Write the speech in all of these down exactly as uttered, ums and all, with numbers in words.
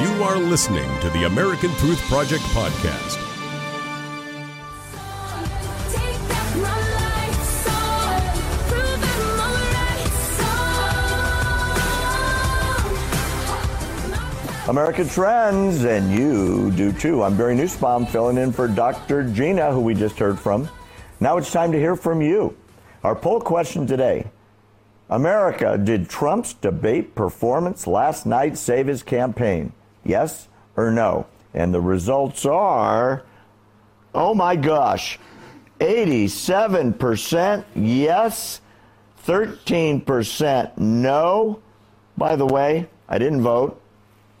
You are listening to the American Truth Project podcast. America trends, and you do too. I'm Barry Newsbomb, filling in for Doctor Gina, who we just heard from. Now it's time to hear from you. Our poll question today: America, did Trump's debate performance last night save his campaign? Yes or no? And the results are, oh my gosh, eighty-seven percent yes, thirteen percent no. By the way, I didn't vote.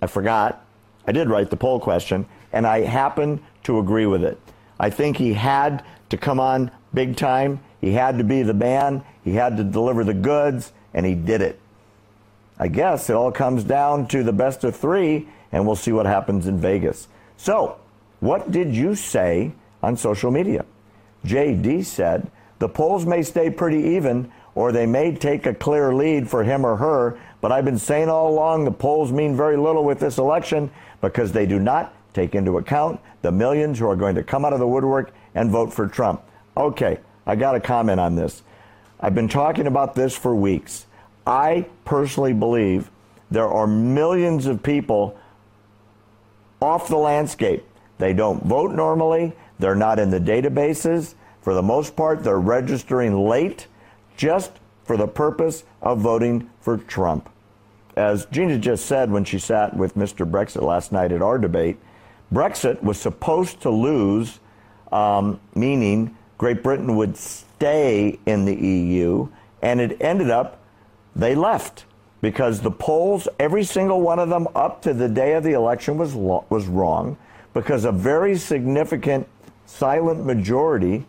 I forgot. I did write the poll question, and I happen to agree with it. I think he had to come on big time. He had to be the man. He had to deliver the goods, and he did it. I guess it all comes down to the best of three, and we'll see what happens in Vegas. So, what did you say on social media? J D said, the polls may stay pretty even, or they may take a clear lead for him or her, but I've been saying all along the polls mean very little with this election because they do not take into account the millions who are going to come out of the woodwork and vote for Trump. Okay, I got a comment on this. I've been talking about this for weeks. I personally believe there are millions of people off the landscape. They don't vote normally. They're not in the databases. For the most part, they're registering late, just for the purpose of voting for Trump. As Gina just said when she sat with Mister Brexit last night at our debate, Brexit was supposed to lose, um, meaning Great Britain would stay in the E U, and it ended up they left because the polls, every single one of them up to the day of the election was lo- was wrong because a very significant silent majority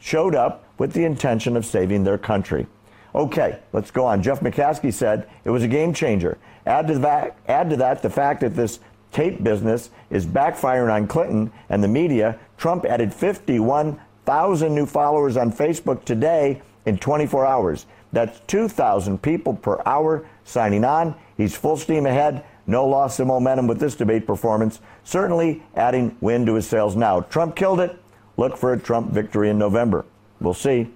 showed up with the intention of saving their country. Okay, let's go on. Jeff McCaskey said it was a game changer. Add to that, add to that the fact that this tape business is backfiring on Clinton and the media. Trump added fifty-one thousand new followers on Facebook today in twenty-four hours. That's two thousand people per hour signing on. He's full steam ahead. No loss of momentum with this debate performance. Certainly adding wind to his sails now. Trump killed it. Look for a Trump victory in November. We'll see.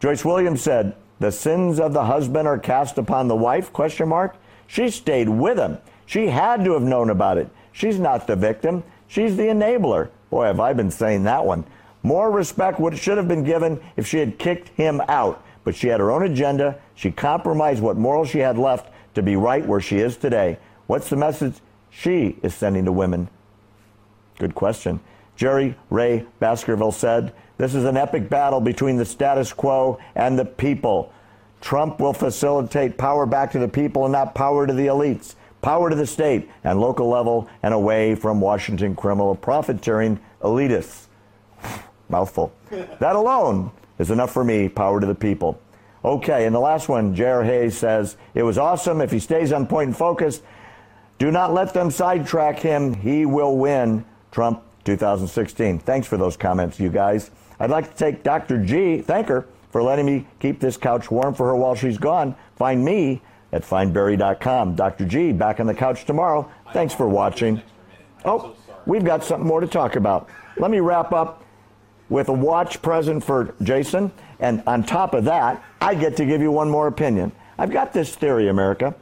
Joyce Williams said, the sins of the husband are cast upon the wife, question mark. She stayed with him. She had to have known about it. She's not the victim. She's the enabler. Boy, have I been saying that one. More respect would should have been given if she had kicked him out. But she had her own agenda. She compromised what moral she had left to be right where she is today. What's the message she is sending to women? Good question. Jerry Ray Baskerville said, this is an epic battle between the status quo and the people. Trump will facilitate power back to the people and not power to the elites, power to the state and local level and away from Washington criminal profiteering elitists. Mouthful. That alone is enough for me, power to the people. Okay, and the last one, J R. Hayes says, it was awesome. If he stays on point and focused, do not let them sidetrack him. He will win. Trump two thousand sixteen. Thanks for those comments, you guys. I'd like to take Doctor G, thank her for letting me keep this couch warm for her while she's gone. Find me at find berry dot com. Doctor G, back on the couch tomorrow. Thanks for watching. Oh, we've got something more to talk about. Let me wrap up with a watch present for Jason. And on top of that, I get to give you one more opinion. I've got this theory, America.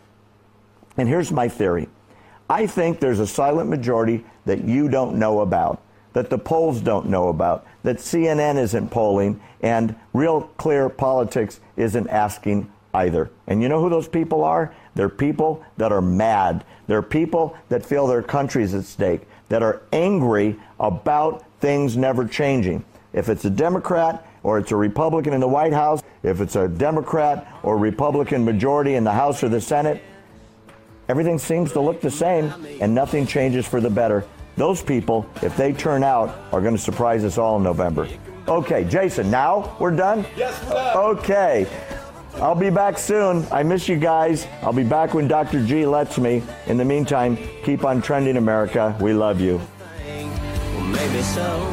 And here's my theory. I think there's a silent majority that you don't know about, that the polls don't know about, that C N N isn't polling, and Real Clear Politics isn't asking either. And you know who those people are? They're people that are mad. They're people that feel their country's at stake, that are angry about things never changing. If it's a Democrat or it's a Republican in the White House, if it's a Democrat or Republican majority in the House or the Senate, everything seems to look the same, and nothing changes for the better. Those people, if they turn out, are going to surprise us all in November. Okay, Jason, now we're done? Yes, we're done. Okay. I'll be back soon. I miss you guys. I'll be back when Doctor G lets me. In the meantime, keep on trending, America. We love you. Well, maybe so.